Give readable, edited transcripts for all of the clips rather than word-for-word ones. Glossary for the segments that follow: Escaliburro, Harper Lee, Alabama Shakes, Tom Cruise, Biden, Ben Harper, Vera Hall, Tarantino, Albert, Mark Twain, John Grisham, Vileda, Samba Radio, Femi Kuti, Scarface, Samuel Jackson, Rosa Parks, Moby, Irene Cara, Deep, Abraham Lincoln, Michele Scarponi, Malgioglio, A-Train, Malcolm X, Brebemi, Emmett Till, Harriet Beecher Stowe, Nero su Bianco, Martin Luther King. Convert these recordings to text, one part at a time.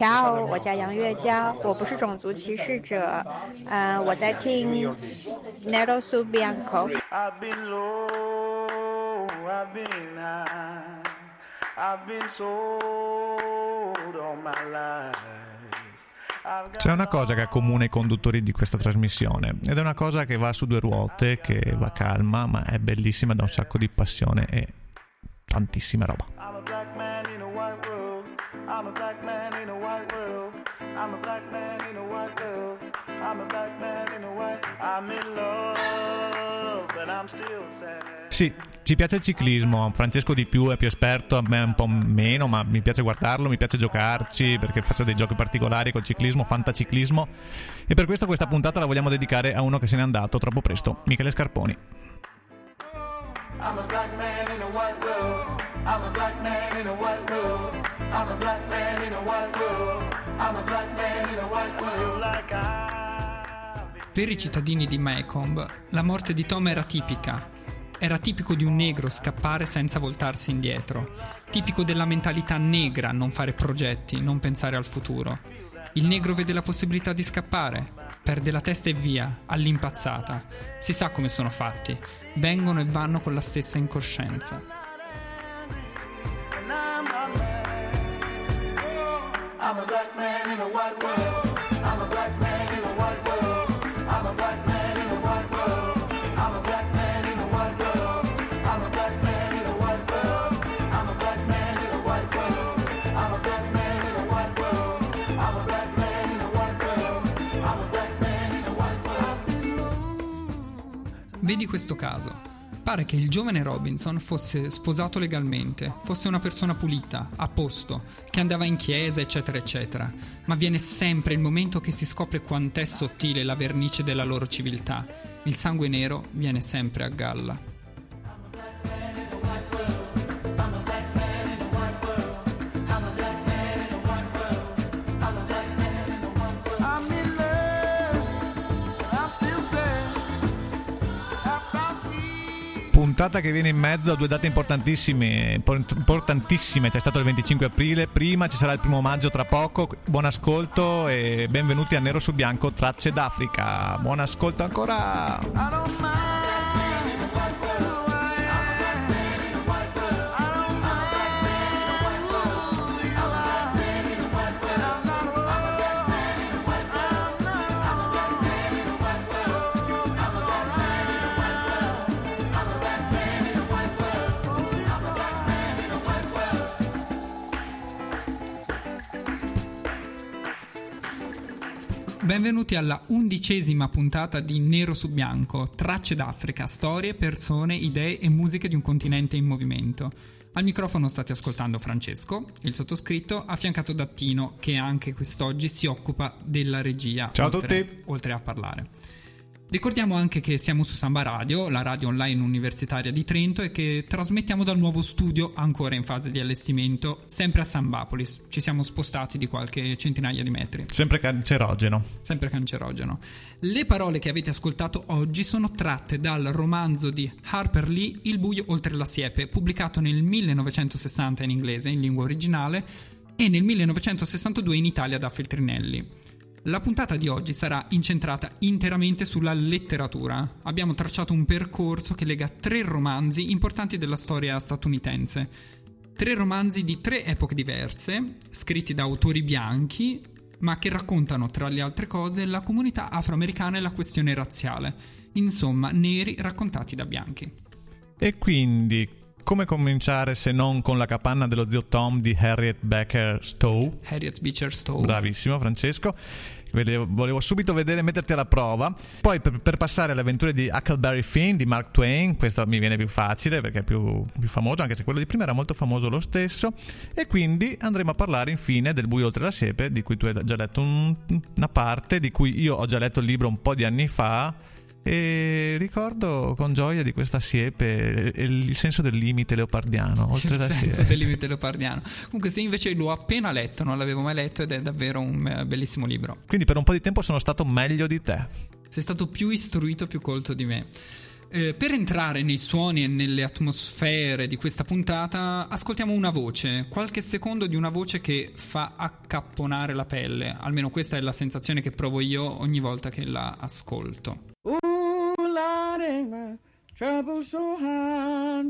Ciao， 我叫杨月娇，我不是种族歧视者。我在听 Nero su Bianco。C'è una cosa che è comune ai conduttori di questa trasmissione ed è una cosa che va su due ruote, che va calma, ma è bellissima, dà un sacco di passione e tantissima roba. I'm a black man in a white world. I'm a black man in a white world. I'm a black man in a white. I'm in love, but I'm still sad. Sì, ci piace il ciclismo. Francesco di più è più esperto, a me un po' meno, ma mi piace guardarlo, mi piace giocarci perché faccio dei giochi particolari col ciclismo, fantaciclismo. E per questo questa puntata la vogliamo dedicare a uno che se n'è andato troppo presto, Michele Scarponi. I'm a black man in a white world. I'm a black man in a white world. I'm a black man in a white world. I'm a black man in a white world like I. Per i cittadini di Maycomb, la morte di Tom era tipica. Era tipico di un negro scappare senza voltarsi indietro. Tipico della mentalità negra non fare progetti, non pensare al futuro. Il negro vede la possibilità di scappare, perde la testa e via, all'impazzata. Si sa come sono fatti. Vengono e vanno con la stessa incoscienza. I'm a black man in a white world. I'm a black man in a white world. I'm a black man in a white world. I'm a black man in a white world. I'm a black man in a white world. I'm a black man in a white world. I'm a black man in a white world. I'm a black man in a white world. I'm a black man in a white world. Vedi questo caso. Pare che il giovane Robinson fosse sposato legalmente, fosse una persona pulita, a posto, che andava in chiesa, eccetera, eccetera. Ma viene sempre il momento che si scopre quant'è sottile la vernice della loro civiltà. Il sangue nero viene sempre a galla. Puntata che viene in mezzo a due date importantissime, c'è stato il 25 aprile, prima ci sarà il 1 maggio tra poco. Buon ascolto e benvenuti a Nero su Bianco, Tracce d'Africa. Buon ascolto ancora! Benvenuti alla 11ª puntata di Nero su Bianco, Tracce d'Africa, storie, persone, idee e musiche di un continente in movimento. Al microfono state ascoltando Francesco, il sottoscritto, affiancato da Tino, che anche quest'oggi si occupa della regia. Ciao a tutti! Oltre a parlare. Ricordiamo anche che siamo su Samba Radio, la radio online universitaria di Trento, e che trasmettiamo dal nuovo studio, ancora in fase di allestimento, sempre a Sambapolis. Ci siamo spostati di qualche centinaia di metri. Sempre cancerogeno. Le parole che avete ascoltato oggi sono tratte dal romanzo di Harper Lee, Il buio oltre la siepe, pubblicato nel 1960 in inglese, in lingua originale, e nel 1962 in Italia da Feltrinelli. La puntata di oggi sarà incentrata interamente sulla letteratura. Abbiamo tracciato un percorso che lega 3 romanzi importanti della storia statunitense. 3 romanzi di 3 epoche diverse, scritti da autori bianchi, ma che raccontano, tra le altre cose, la comunità afroamericana e la questione razziale. Insomma, neri raccontati da bianchi. E quindi, come cominciare se non con La capanna dello zio Tom di Harriet Beecher Stowe. Bravissimo Francesco, volevo subito metterti alla prova. Poi per passare alle avventure di Huckleberry Finn di Mark Twain, questo mi viene più facile perché è più famoso, anche se quello di prima era molto famoso lo stesso. E quindi andremo a parlare infine del buio oltre la siepe, di cui tu hai già letto una parte, di cui io ho già letto il libro un po' di anni fa e ricordo con gioia di questa siepe il senso del limite leopardiano oltre il la senso siepe. Del limite leopardiano. Comunque se invece l'ho appena letto, non l'avevo mai letto ed è davvero un bellissimo libro. Quindi per un po' di tempo sono stato meglio di te. Sei stato più istruito, più colto di me. Per entrare nei suoni e nelle atmosfere di questa puntata ascoltiamo una voce, qualche secondo di una voce che fa accapponare la pelle, almeno questa è la sensazione che provo io ogni volta che la ascolto. Ooh, Lord, ain't my trouble so hard.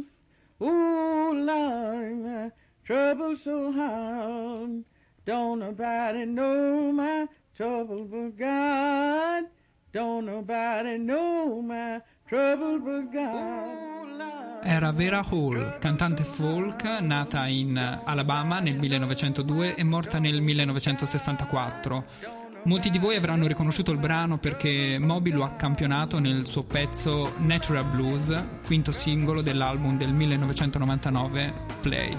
Ooh, Lord, ain't my trouble so hard. Don't nobody know my trouble but God. Don't nobody know my trouble but God. Era Vera Hall, cantante folk, nata in Alabama nel 1902 e morta nel 1964. Molti di voi avranno riconosciuto il brano perché Moby lo ha campionato nel suo pezzo Natural Blues, quinto singolo dell'album del 1999, Play.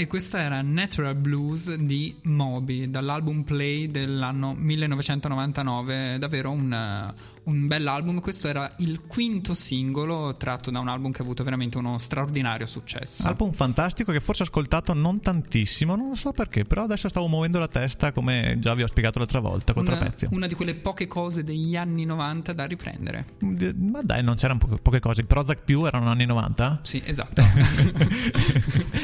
E questa era Natural Blues di Moby dall'album Play dell'anno 1999, davvero un bell'album. Questo era il quinto singolo tratto da un album che ha avuto veramente uno straordinario successo. Album fantastico che forse ho ascoltato non tantissimo, non lo so perché, però adesso stavo muovendo la testa come già vi ho spiegato l'altra volta con Trapezio. Una di quelle poche cose degli anni 90 da riprendere. Ma dai, non c'erano poche cose, Prozac più erano anni 90? Sì, esatto.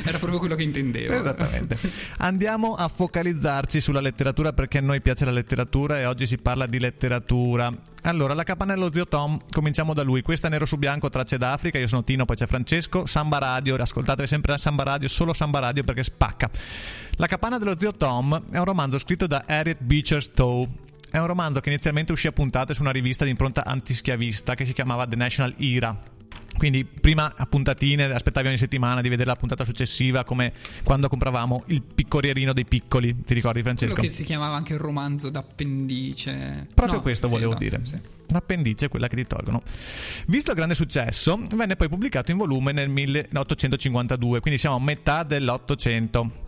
Era proprio quello che intendevo. Esattamente. Andiamo a focalizzarci sulla letteratura perché a noi piace la letteratura e oggi si parla di letteratura. Allora, La capanna dello zio Tom, cominciamo da lui. Questa è Nero su Bianco, Tracce d'Africa. Io sono Tino, poi c'è Francesco. Samba Radio, ascoltate sempre Samba Radio, solo Samba Radio perché spacca. La capanna dello zio Tom è un romanzo scritto da Harriet Beecher Stowe. È un romanzo che inizialmente uscì a puntate su una rivista di impronta antischiavista che si chiamava The National Era. Quindi prima a puntatine, aspettavi ogni settimana di vedere la puntata successiva, come quando compravamo il piccorierino dei piccoli, ti ricordi Francesco? Quello che si chiamava anche il romanzo d'appendice. Proprio no, questo sì, volevo esatto, dire sì. L'appendice è quella che ti tolgono. Visto il grande successo, venne poi pubblicato in volume nel 1852, quindi siamo a metà dell'Ottocento.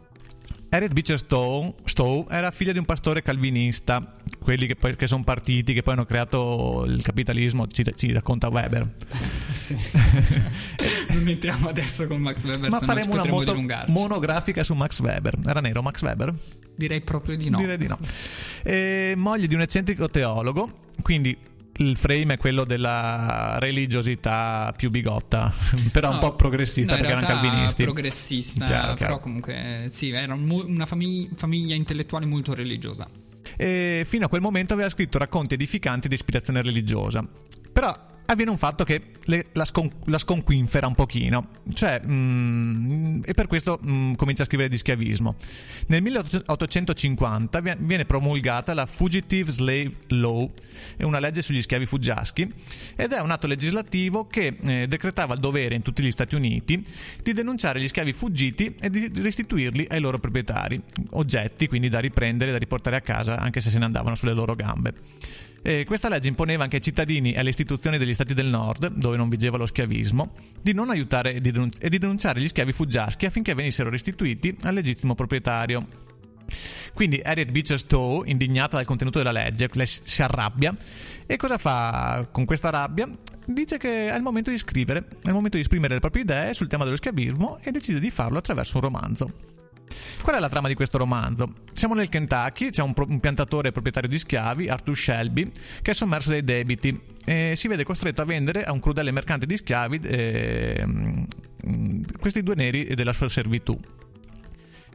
Harriet Beecher Stowe era figlia di un pastore calvinista, quelli che sono partiti, che poi hanno creato il capitalismo, ci racconta Weber. Sì. Non entriamo adesso con Max Weber, ma faremo una monografica su Max Weber. Era nero Max Weber? Direi proprio di no. Direi di no. Moglie di un eccentrico teologo, quindi il frame è quello della religiosità più bigotta, però no, un po' progressista, no, perché erano calvinisti. Progressista, chiaro, però chiaro. Comunque sì, era una famiglia intellettuale molto religiosa. E fino a quel momento aveva scritto racconti edificanti di ispirazione religiosa. Però avviene un fatto che la sconquinfera un pochino, cioè, e per questo comincia a scrivere di schiavismo. Nel 1850 viene promulgata la Fugitive Slave Law, è una legge sugli schiavi fuggiaschi, ed è un atto legislativo che decretava il dovere in tutti gli Stati Uniti di denunciare gli schiavi fuggiti e di restituirli ai loro proprietari, oggetti quindi da riprendere, da riportare a casa anche se se ne andavano sulle loro gambe. E questa legge imponeva anche ai cittadini e alle istituzioni degli stati del nord, dove non vigeva lo schiavismo, di non aiutare e di denunciare gli schiavi fuggiaschi affinché venissero restituiti al legittimo proprietario. Quindi Harriet Beecher Stowe, indignata dal contenuto della legge, si arrabbia, e cosa fa con questa rabbia? Dice che è il momento di scrivere, è il momento di esprimere le proprie idee sul tema dello schiavismo, e decide di farlo attraverso un romanzo. Qual è la trama di questo romanzo? Siamo nel Kentucky, c'è un piantatore proprietario di schiavi, Arthur Shelby, che è sommerso dai debiti e si vede costretto a vendere a un crudele mercante di schiavi questi due neri della sua servitù.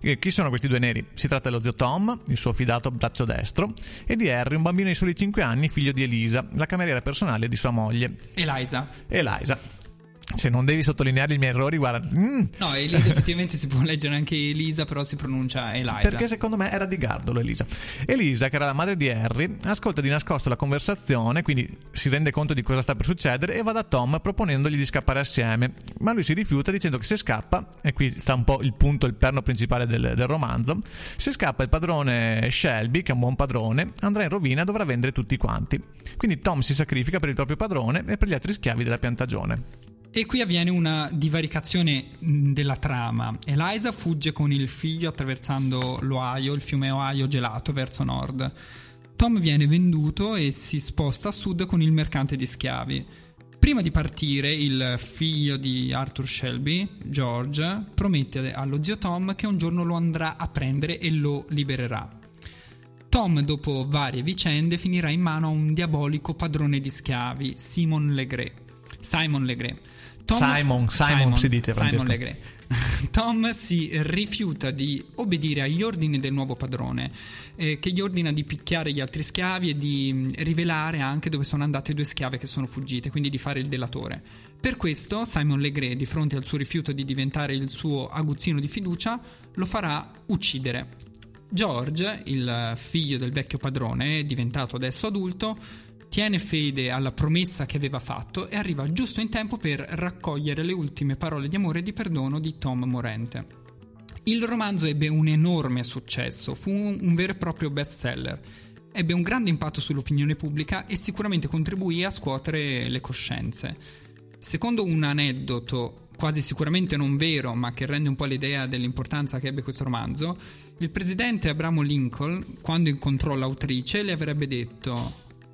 E chi sono questi due neri? Si tratta dello zio Tom, il suo fidato braccio destro, e di Harry, un bambino di soli 5 anni, figlio di Elisa, la cameriera personale di sua moglie. Eliza. Se non devi sottolineare i miei errori, guarda. No, Elisa effettivamente si può leggere anche Elisa, però si pronuncia Eliza. Perché secondo me era di Gardolo Elisa. Elisa, che era la madre di Harry, ascolta di nascosto la conversazione, quindi si rende conto di cosa sta per succedere e va da Tom proponendogli di scappare assieme, ma lui si rifiuta dicendo che se scappa, e qui sta un po' il punto, il perno principale del romanzo, se scappa il padrone Shelby, che è un buon padrone, andrà in rovina e dovrà vendere tutti quanti. Quindi Tom si sacrifica per il proprio padrone e per gli altri schiavi della piantagione. E qui avviene una divaricazione della trama. Eliza fugge con il figlio attraversando l'Ohio, il fiume Ohio gelato, verso nord. Tom viene venduto e si sposta a sud con il mercante di schiavi. Prima di partire, il figlio di Arthur Shelby, George, promette allo zio Tom che un giorno lo andrà a prendere e lo libererà. Tom, dopo varie vicende, finirà in mano a un diabolico padrone di schiavi, Simon Legret. Tom si rifiuta di obbedire agli ordini del nuovo padrone, che gli ordina di picchiare gli altri schiavi e di rivelare anche dove sono andate due schiave che sono fuggite, quindi di fare il delatore. Per questo Simon Legret, di fronte al suo rifiuto di diventare il suo aguzzino di fiducia, lo farà uccidere. George, il figlio del vecchio padrone, diventato adesso adulto, tiene fede alla promessa che aveva fatto e arriva giusto in tempo per raccogliere le ultime parole di amore e di perdono di Tom morente. Il romanzo ebbe un enorme successo, fu un vero e proprio bestseller, ebbe un grande impatto sull'opinione pubblica e sicuramente contribuì a scuotere le coscienze. Secondo un aneddoto quasi sicuramente non vero, ma che rende un po' l'idea dell'importanza che ebbe questo romanzo, il presidente Abraham Lincoln, quando incontrò l'autrice, le avrebbe detto: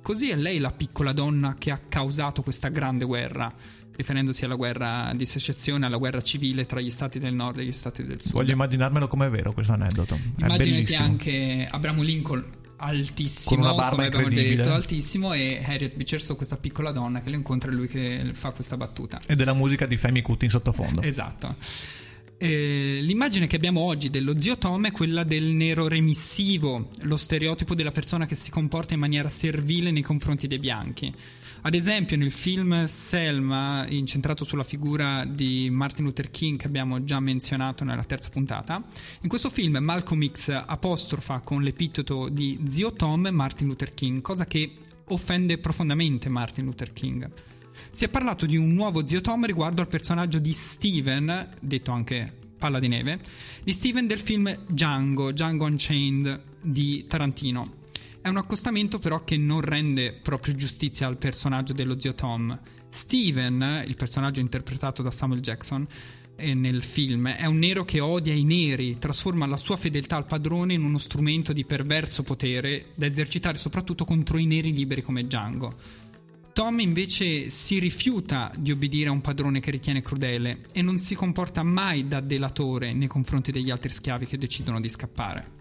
"Così è lei la piccola donna che ha causato questa grande guerra", riferendosi alla guerra di secessione, alla guerra civile tra gli stati del nord e gli stati del sud. Voglio immaginarmelo com'è vero questo aneddoto. Immaginati anche Abraham Lincoln altissimo, con una barba incredibile, altissimo, e Harriet Beecher Stowe, questa piccola donna che lo incontra, e lui che fa questa battuta. E della musica di Femi Kuti in sottofondo. Esatto. L'immagine che abbiamo oggi dello zio Tom è quella del nero remissivo, lo stereotipo della persona che si comporta in maniera servile nei confronti dei bianchi. Ad esempio, nel film Selma, incentrato sulla figura di Martin Luther King, che abbiamo già menzionato nella terza puntata, in questo film Malcolm X apostrofa con l'epiteto di zio Tom Martin Luther King, cosa che offende profondamente Martin Luther King. Si è parlato di un nuovo zio Tom riguardo al personaggio di Steven, detto anche Palla di Neve, di Steven del film Django Unchained di Tarantino. È un accostamento però che non rende proprio giustizia al personaggio dello zio Tom. Steven, il personaggio interpretato da Samuel Jackson nel film, è un nero che odia i neri, trasforma la sua fedeltà al padrone in uno strumento di perverso potere da esercitare soprattutto contro i neri liberi come Django. Tom invece si rifiuta di obbedire a un padrone che ritiene crudele e non si comporta mai da delatore nei confronti degli altri schiavi che decidono di scappare.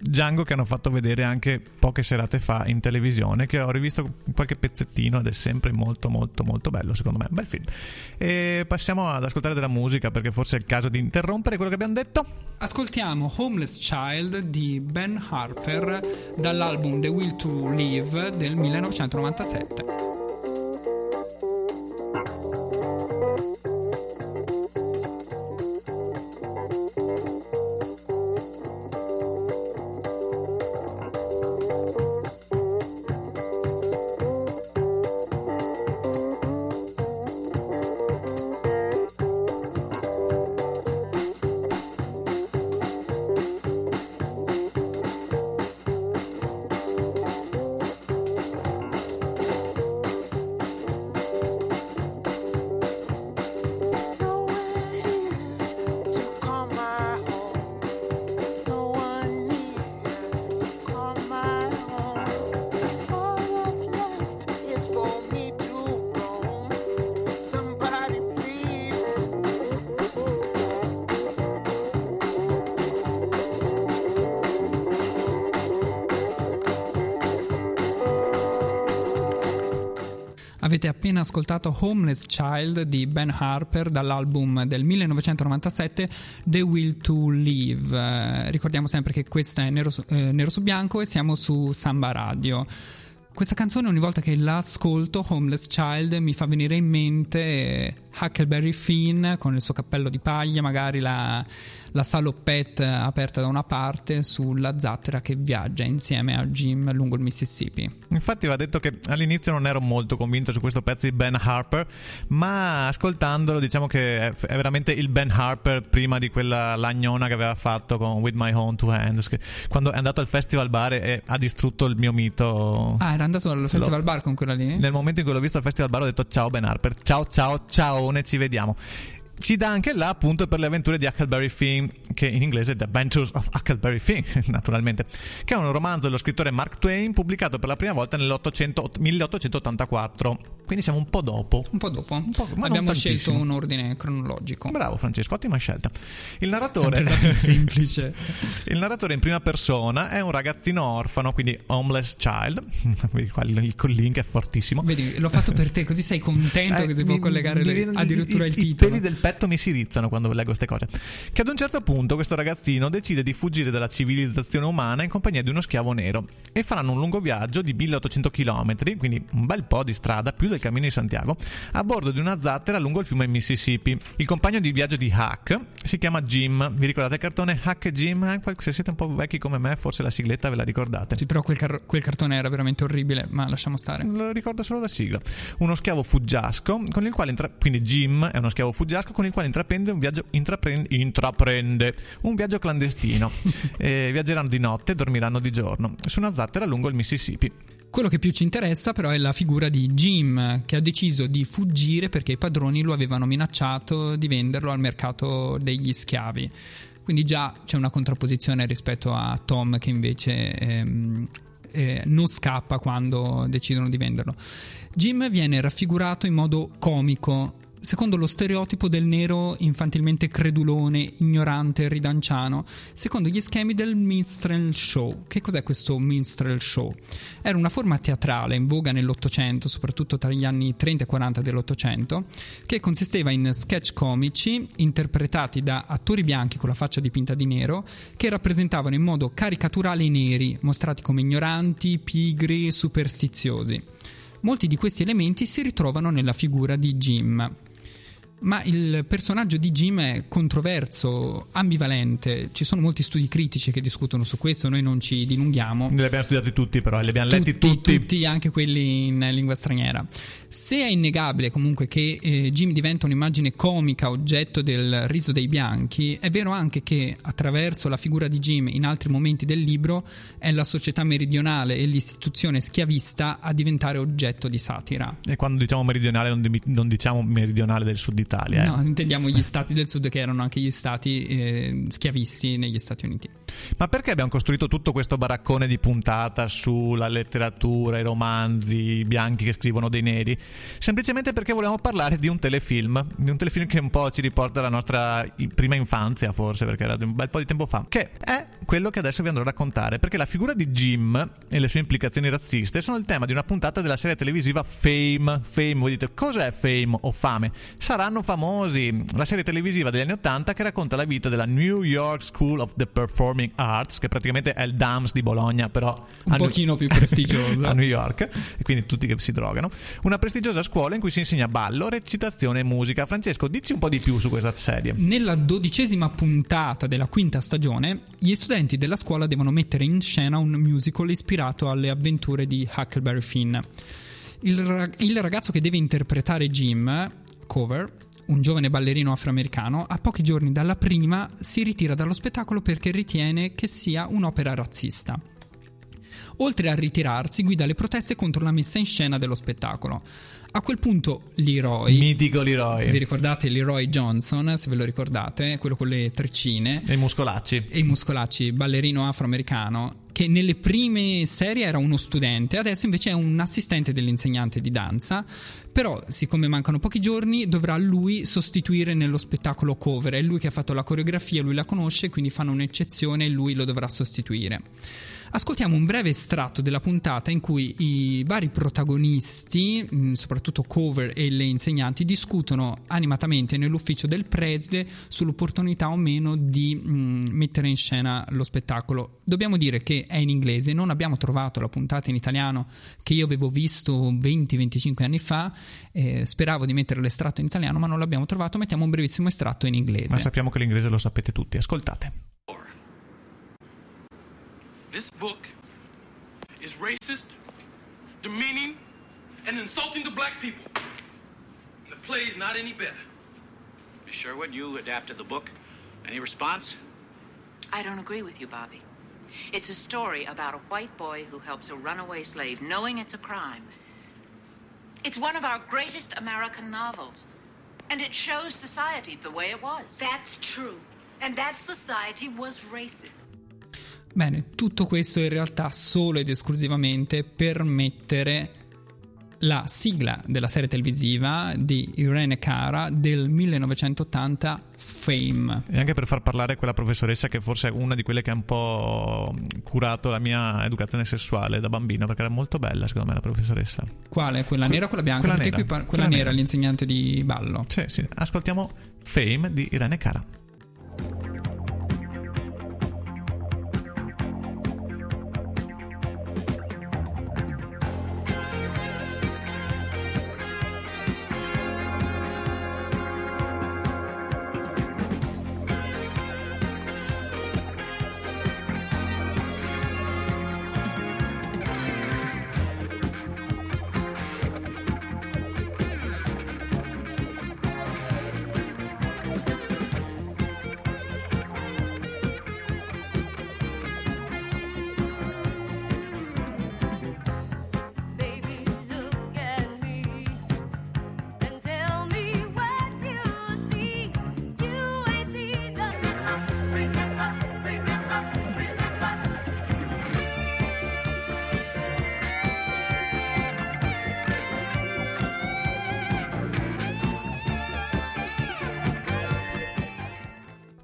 Django, che hanno fatto vedere anche poche serate fa in televisione, che ho rivisto qualche pezzettino ed è sempre molto molto molto bello, secondo me, un bel film. E passiamo ad ascoltare della musica, perché forse è il caso di interrompere quello che abbiamo detto. Ascoltiamo Homeless Child di Ben Harper dall'album The Will to Live del 1997. Avete appena ascoltato Homeless Child di Ben Harper dall'album del 1997 The Will to Live. Ricordiamo sempre che questa è Nero su Bianco e siamo su Samba Radio. Questa canzone, ogni volta che l'ascolto, Homeless Child, mi fa venire in mente Huckleberry Finn con il suo cappello di paglia, magari la saloppette aperta da una parte sulla zattera che viaggia insieme a Jim lungo il Mississippi. Infatti va detto che all'inizio non ero molto convinto su questo pezzo di Ben Harper, ma ascoltandolo diciamo che è veramente il Ben Harper prima di quella lagnona che aveva fatto con With My Own Two Hands, quando è andato al Festival Bar e ha distrutto il mio mito. Ah, era andato al Festival Bar con quella lì? Nel momento in cui l'ho visto al Festival Bar ho detto ciao Ben Harper, ciao, ne ci vediamo. Ci dà anche là appunto per le avventure di Huckleberry Finn, che in inglese è The Adventures of Huckleberry Finn, naturalmente, che è un romanzo dello scrittore Mark Twain pubblicato per la prima volta nel 1884, quindi siamo un po' dopo, ma abbiamo scelto un ordine cronologico. Bravo Francesco, ottima scelta. Il narratore in prima persona è un ragazzino orfano, quindi homeless child. Il link è fortissimo, vedi, l'ho fatto per te così sei contento che si può collegare addirittura il titolo. I peli del petto mi si rizzano quando leggo queste cose. Che ad un certo punto questo ragazzino decide di fuggire dalla civilizzazione umana in compagnia di uno schiavo nero e faranno un lungo viaggio di 1800 km, quindi un bel po' di strada, più del cammino di Santiago, a bordo di una zattera lungo il fiume Mississippi. Il compagno di viaggio di Huck si chiama Jim. Vi ricordate il cartone Huck e Jim? Se siete un po' vecchi come me forse la sigletta ve la ricordate. Sì, però quel cartone era veramente orribile, ma lasciamo stare. Lo ricordo solo la sigla. Uno schiavo fuggiasco con il quale quindi Jim è uno schiavo fuggiasco con il quale intraprende un viaggio clandestino. Viaggeranno di notte, dormiranno di giorno su una zattera lungo il Mississippi. Quello che più ci interessa però è la figura di Jim, che ha deciso di fuggire perché i padroni lo avevano minacciato di venderlo al mercato degli schiavi. Quindi già c'è una contrapposizione rispetto a Tom, che invece non scappa quando decidono di venderlo. Jim viene raffigurato in modo comico, secondo lo stereotipo del nero infantilmente credulone, ignorante, ridanciano, secondo gli schemi del minstrel show. Che cos'è questo minstrel show? Era una forma teatrale in voga nell'Ottocento, soprattutto tra gli anni 30 e 40 dell'Ottocento, che consisteva in sketch comici interpretati da attori bianchi con la faccia dipinta di nero, che rappresentavano in modo caricaturale i neri, mostrati come ignoranti, pigri, superstiziosi. Molti di questi elementi si ritrovano nella figura di Jim. Ma il personaggio di Jim è controverso, ambivalente. Ci sono molti studi critici che discutono su questo, noi non ci dilunghiamo. Li abbiamo studiati tutti, però, li abbiamo letti tutti. Tutti, anche quelli in lingua straniera. Se è innegabile comunque che Jim diventa un'immagine comica, oggetto del riso dei bianchi, è vero anche che attraverso la figura di Jim in altri momenti del libro è la società meridionale e l'istituzione schiavista a diventare oggetto di satira. E quando diciamo meridionale non diciamo meridionale del sud Italia. No, intendiamo gli stati del sud, che erano anche gli stati schiavisti negli Stati Uniti. Ma perché abbiamo costruito tutto questo baraccone di puntata sulla letteratura, i romanzi bianchi che scrivono dei neri? Semplicemente perché volevamo parlare di un telefilm, che un po' ci riporta alla nostra prima infanzia, forse, perché era un bel po' di tempo fa, che è quello che adesso vi andrò a raccontare, perché la figura di Jim e le sue implicazioni razziste sono il tema di una puntata della serie televisiva Fame. Voi dite cos'è Fame o Fame? Saranno famosi, la serie televisiva degli anni 80 che racconta la vita della New York School of the Performing Arts, che praticamente è il DAMS di Bologna, però un pochino più prestigiosa, a New York, e quindi tutti che si drogano. Una prestigiosa scuola in cui si insegna ballo, recitazione e musica. Francesco, dici un po' di più su questa serie. Nella 12ª puntata della 5ª stagione gli studenti della scuola devono mettere in scena un musical ispirato alle avventure di Huckleberry Finn. Il ragazzo che deve interpretare Jim, Cover, un giovane ballerino afroamericano, a pochi giorni dalla prima si ritira dallo spettacolo perché ritiene che sia un'opera razzista. Oltre a ritirarsi, guida le proteste contro la messa in scena dello spettacolo. A quel punto Leroy, mitico Leroy, se vi ricordate Leroy Johnson, se ve lo ricordate, quello con le treccine e i muscolacci, ballerino afroamericano, che nelle prime serie era uno studente, adesso invece è un assistente dell'insegnante di danza, però siccome mancano pochi giorni dovrà lui sostituire nello spettacolo Cover. È lui che ha fatto la coreografia, lui la conosce, quindi fanno un'eccezione e lui lo dovrà sostituire. ascoltiamo un breve estratto della puntata in cui i vari protagonisti, soprattutto Cover e le insegnanti, discutono animatamente nell'ufficio del preside sull'opportunità o meno di mettere in scena lo spettacolo. Dobbiamo dire che è in inglese, non abbiamo trovato la puntata in italiano che io avevo visto 20-25 anni fa, speravo di mettere l'estratto in italiano ma non l'abbiamo trovato, mettiamo un brevissimo estratto in inglese. Ma sappiamo che l'inglese lo sapete tutti, ascoltate. This book is racist, demeaning, and insulting to black people. And the play's not any better. Miss Sherwood, you adapted the book. Any response? I don't agree with you, Bobby. It's a story about a white boy who helps a runaway slave, knowing it's a crime. It's one of our greatest American novels. And it shows society the way it was. That's true. And that society was racist. Bene, tutto questo in realtà solo ed esclusivamente per mettere la sigla della serie televisiva di Irene Cara del 1980, Fame. E anche per far parlare quella professoressa che forse è una di quelle che ha un po' curato la mia educazione sessuale da bambino, perché era molto bella secondo me la professoressa. Quale? Quella nera o quella bianca? Quella nera. Quella nera, l'insegnante di ballo. Sì, sì. Ascoltiamo Fame di Irene Cara.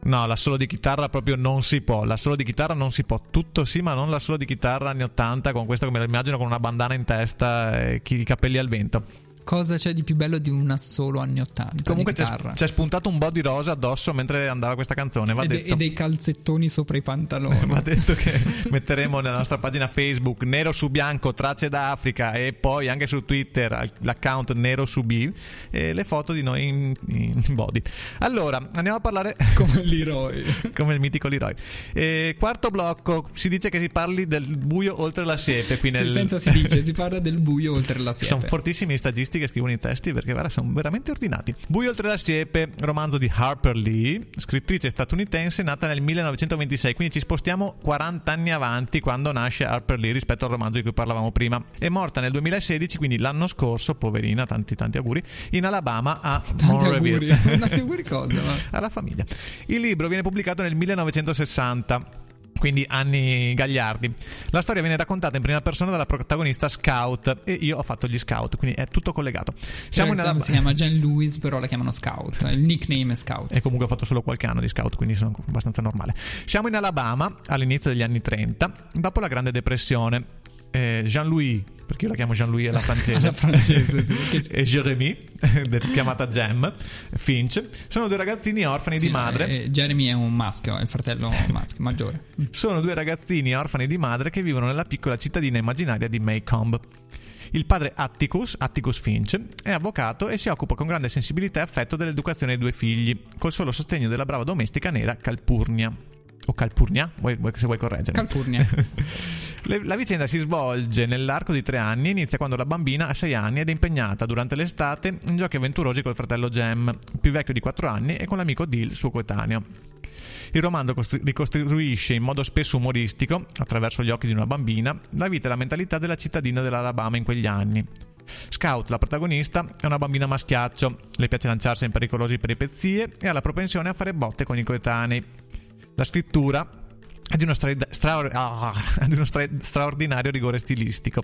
No, l'assolo di chitarra proprio non si può. L'assolo di chitarra non si può. Tutto sì, ma non l'assolo di chitarra anni 80 con questo, come lo immagino, con una bandana in testa e i capelli al vento. Cosa c'è di più bello di un assolo anni 80? Comunque c'è spuntato un po' di rosa addosso mentre andava questa canzone, va detto. E dei calzettoni sopra i pantaloni. Va detto che metteremo nella nostra pagina Facebook Nero su Bianco, tracce da Africa, e poi anche su Twitter l'account Nero su B, e le foto di noi in body. Allora andiamo a parlare come Leroy come il mitico Leroy. Quarto blocco, si dice che si parli del buio oltre la siepe qui nel... senza si dice, si parla del buio oltre la siepe. Sono fortissimi i stagisti che scrivono i testi, perché guarda, sono veramente ordinati. Buio oltre la siepe, romanzo di Harper Lee, scrittrice statunitense nata nel 1926, quindi ci spostiamo 40 anni avanti quando nasce Harper Lee rispetto al romanzo di cui parlavamo prima. È morta nel 2016, quindi l'anno scorso, poverina, tanti auguri, in Alabama a Monroeville. Tanti auguri cosa? Alla famiglia. Il libro viene pubblicato nel 1960. Quindi anni gagliardi. La storia viene raccontata in prima persona dalla protagonista Scout, e io ho fatto gli Scout, quindi è tutto collegato. Siamo in Alabama. Si chiama Jan Lewis, però la chiamano Scout, il nickname è Scout. E comunque ho fatto solo qualche anno di Scout, quindi sono abbastanza normale. Siamo in Alabama all'inizio degli anni 30, dopo la Grande Depressione. Jean-Louis, perché io la chiamo Jean-Louis alla francese, alla francese sì, perché... e Jeremy, chiamata Jem Finch, sono due ragazzini orfani di madre. Jeremy è un maschio, è il fratello maschio maggiore. Sono due ragazzini orfani di madre che vivono nella piccola cittadina immaginaria di Maycomb. Il padre Atticus Finch, è avvocato e si occupa con grande sensibilità e affetto dell'educazione dei due figli, col solo sostegno della brava domestica nera Calpurnia. O Calpurnia, se vuoi correggere. Calpurnia. La vicenda si svolge nell'arco di 3 anni e inizia quando la bambina ha 6 anni ed è impegnata durante l'estate in giochi avventurosi col fratello Jem, più vecchio di 4 anni, e con l'amico Dil, suo coetaneo. Il romanzo ricostruisce in modo spesso umoristico, attraverso gli occhi di una bambina, la vita e la mentalità della cittadina dell'Alabama in quegli anni. Scout, la protagonista, è una bambina maschiaccio, le piace lanciarsi in pericolose peripezie e ha la propensione a fare botte con i coetanei. La scrittura è di uno straordinario rigore stilistico.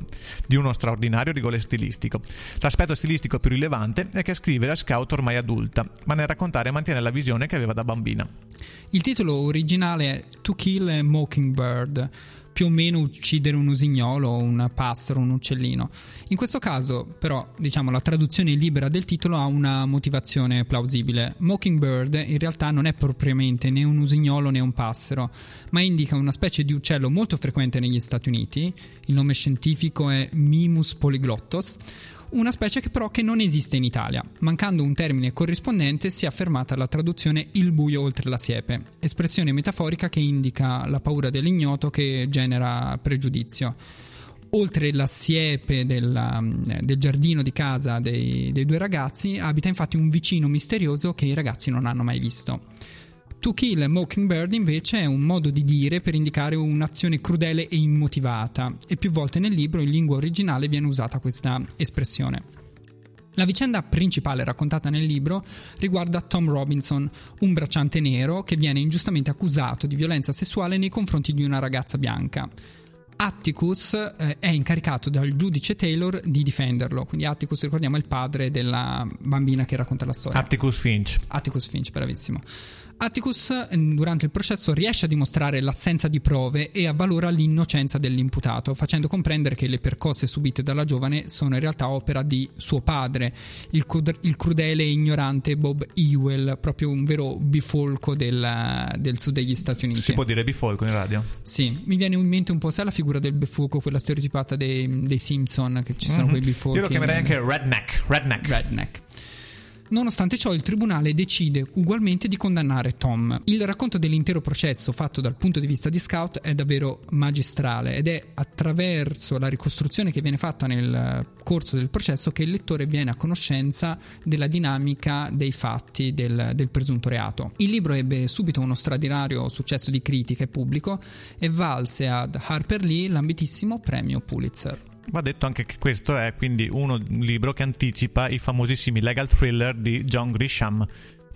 L'aspetto stilistico più rilevante è che scrive la Scout ormai adulta, ma nel raccontare mantiene la visione che aveva da bambina. Il titolo originale è To Kill a Mockingbird, più o meno uccidere un usignolo o un passero, un uccellino. In questo caso però, diciamo, la traduzione libera del titolo ha una motivazione plausibile. Mockingbird in realtà non è propriamente né un usignolo né un passero, ma indica una specie di uccello molto frequente negli Stati Uniti. Il nome scientifico è Mimus polyglottos, una specie che però che non esiste in Italia. Mancando un termine corrispondente si è affermata la traduzione il buio oltre la siepe, espressione metaforica che indica la paura dell'ignoto che genera pregiudizio. Oltre la siepe del giardino di casa dei due ragazzi abita infatti un vicino misterioso che i ragazzi non hanno mai visto. To kill a mockingbird invece è un modo di dire per indicare un'azione crudele e immotivata, e più volte nel libro in lingua originale viene usata questa espressione. La vicenda principale raccontata nel libro riguarda Tom Robinson, un bracciante nero che viene ingiustamente accusato di violenza sessuale nei confronti di una ragazza bianca. Atticus è incaricato dal giudice Taylor di difenderlo. Quindi Atticus, ricordiamo, è il padre della bambina che racconta la storia. Atticus Finch, bravissimo. Atticus durante il processo riesce a dimostrare l'assenza di prove e avvalora l'innocenza dell'imputato, facendo comprendere che le percosse subite dalla giovane sono in realtà opera di suo padre, il crudele e ignorante Bob Ewell, proprio un vero bifolco del sud degli Stati Uniti. Si può dire bifolco in radio? Sì, mi viene in mente un po', sai, la figura del bifolco, quella stereotipata dei Simpson, che ci sono quei bifolchi. Io lo chiamerei anche Redneck. Nonostante ciò, il tribunale decide ugualmente di condannare Tom. Il racconto dell'intero processo, fatto dal punto di vista di Scout, è davvero magistrale, ed è attraverso la ricostruzione che viene fatta nel corso del processo che il lettore viene a conoscenza della dinamica dei fatti del presunto reato. Il libro ebbe subito uno straordinario successo di critica e pubblico e valse ad Harper Lee l'ambitissimo premio Pulitzer. Va detto anche che questo è quindi un libro che anticipa i famosissimi legal thriller di John Grisham,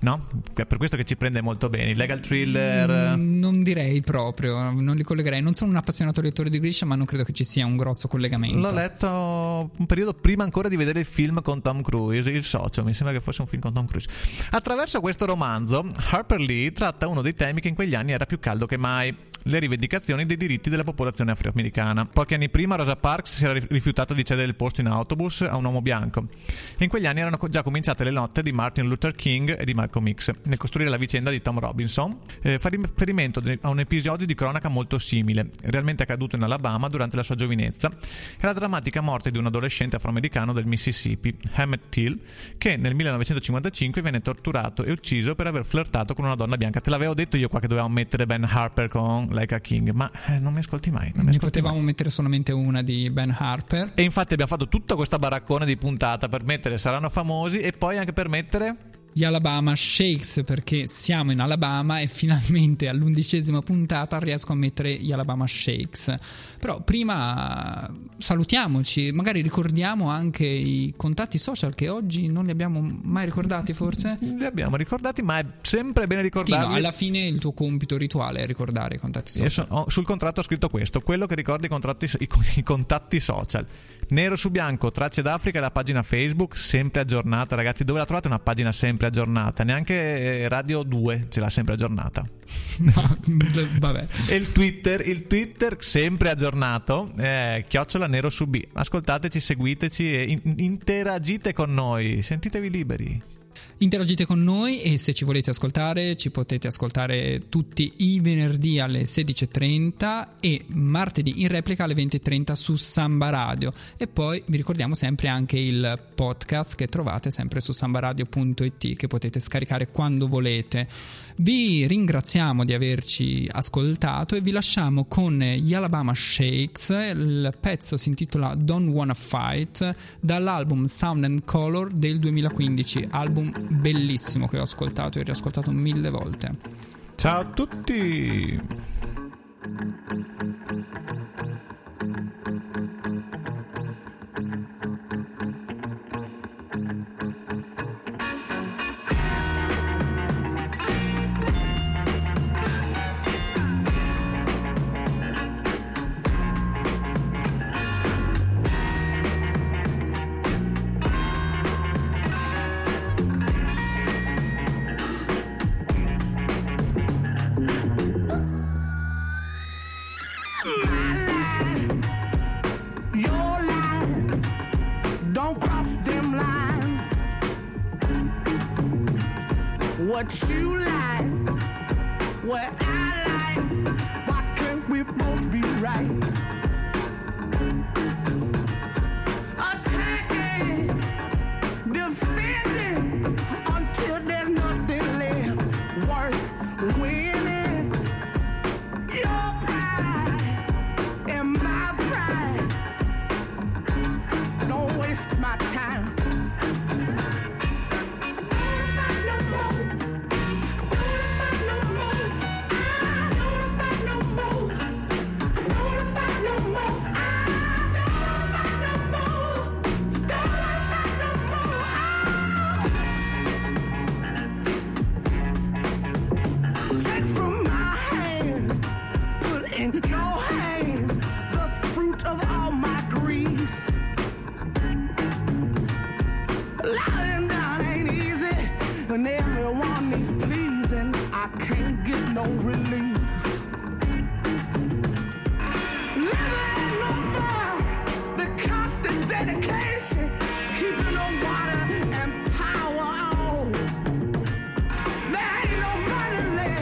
no? È per questo che ci prende molto bene. Legal thriller... non direi proprio, non li collegherei. Non sono un appassionato lettore di Grisham, ma non credo che ci sia un grosso collegamento. L'ho letto un periodo prima ancora di vedere il film con Tom Cruise, Il socio, mi sembra che fosse un film con Tom Cruise. Attraverso questo romanzo Harper Lee tratta uno dei temi che in quegli anni era più caldo che mai: le rivendicazioni dei diritti della popolazione afroamericana. Pochi anni prima Rosa Parks si era rifiutata di cedere il posto in autobus a un uomo bianco, e in quegli anni erano già cominciate le lotte di Martin Luther King e di Malcolm X. Nel costruire la vicenda di Tom Robinson fa riferimento a un episodio di cronaca molto simile, realmente accaduto in Alabama durante la sua giovinezza, e la drammatica morte di un adolescente afroamericano del Mississippi, Emmett Till, che nel 1955 venne torturato e ucciso per aver flirtato con una donna bianca. Te l'avevo detto io qua che dovevamo mettere Ben Harper con Like a King, ma non mi ascolti mai. Ne potevamo mettere solamente una di Ben Harper. E infatti abbiamo fatto tutta questa baraccone di puntata per mettere Saranno famosi e poi anche per mettere gli Alabama Shakes, perché siamo in Alabama e finalmente all'11ª puntata riesco a mettere gli Alabama Shakes. Però prima salutiamoci, magari ricordiamo anche i contatti social che oggi non li abbiamo mai ricordati, forse? Li abbiamo ricordati, ma è sempre bene ricordarli. Sì, no, alla fine il tuo compito rituale è ricordare i contatti social. Sul contratto ho scritto questo: quello che ricorda i contatti social. Nero su Bianco, Tracce d'Africa, è la pagina Facebook sempre aggiornata, ragazzi. Dove la trovate? Una pagina sempre aggiornata, neanche Radio 2 ce l'ha sempre aggiornata. No, vabbè. E il Twitter sempre aggiornato, @ Nero su B. Ascoltateci, seguiteci e interagite con noi, sentitevi liberi. Interagite con noi, e se ci volete ascoltare ci potete ascoltare tutti i venerdì alle 16:30 e martedì in replica alle 20:30 su Samba Radio. E poi vi ricordiamo sempre anche il podcast che trovate sempre su sambaradio.it, che potete scaricare quando volete. Vi ringraziamo di averci ascoltato e vi lasciamo con gli Alabama Shakes. Il pezzo si intitola Don't Wanna Fight, dall'album Sound and Color del 2015, album bellissimo che ho ascoltato e riascoltato 1000 volte. Ciao a tutti. what you like, what I like. Why can't we both be right? Attack it, defend it, until there's nothing left worth winning. Your pride and my pride. Don't waste my time. And everyone is pleasing. I can't get no relief.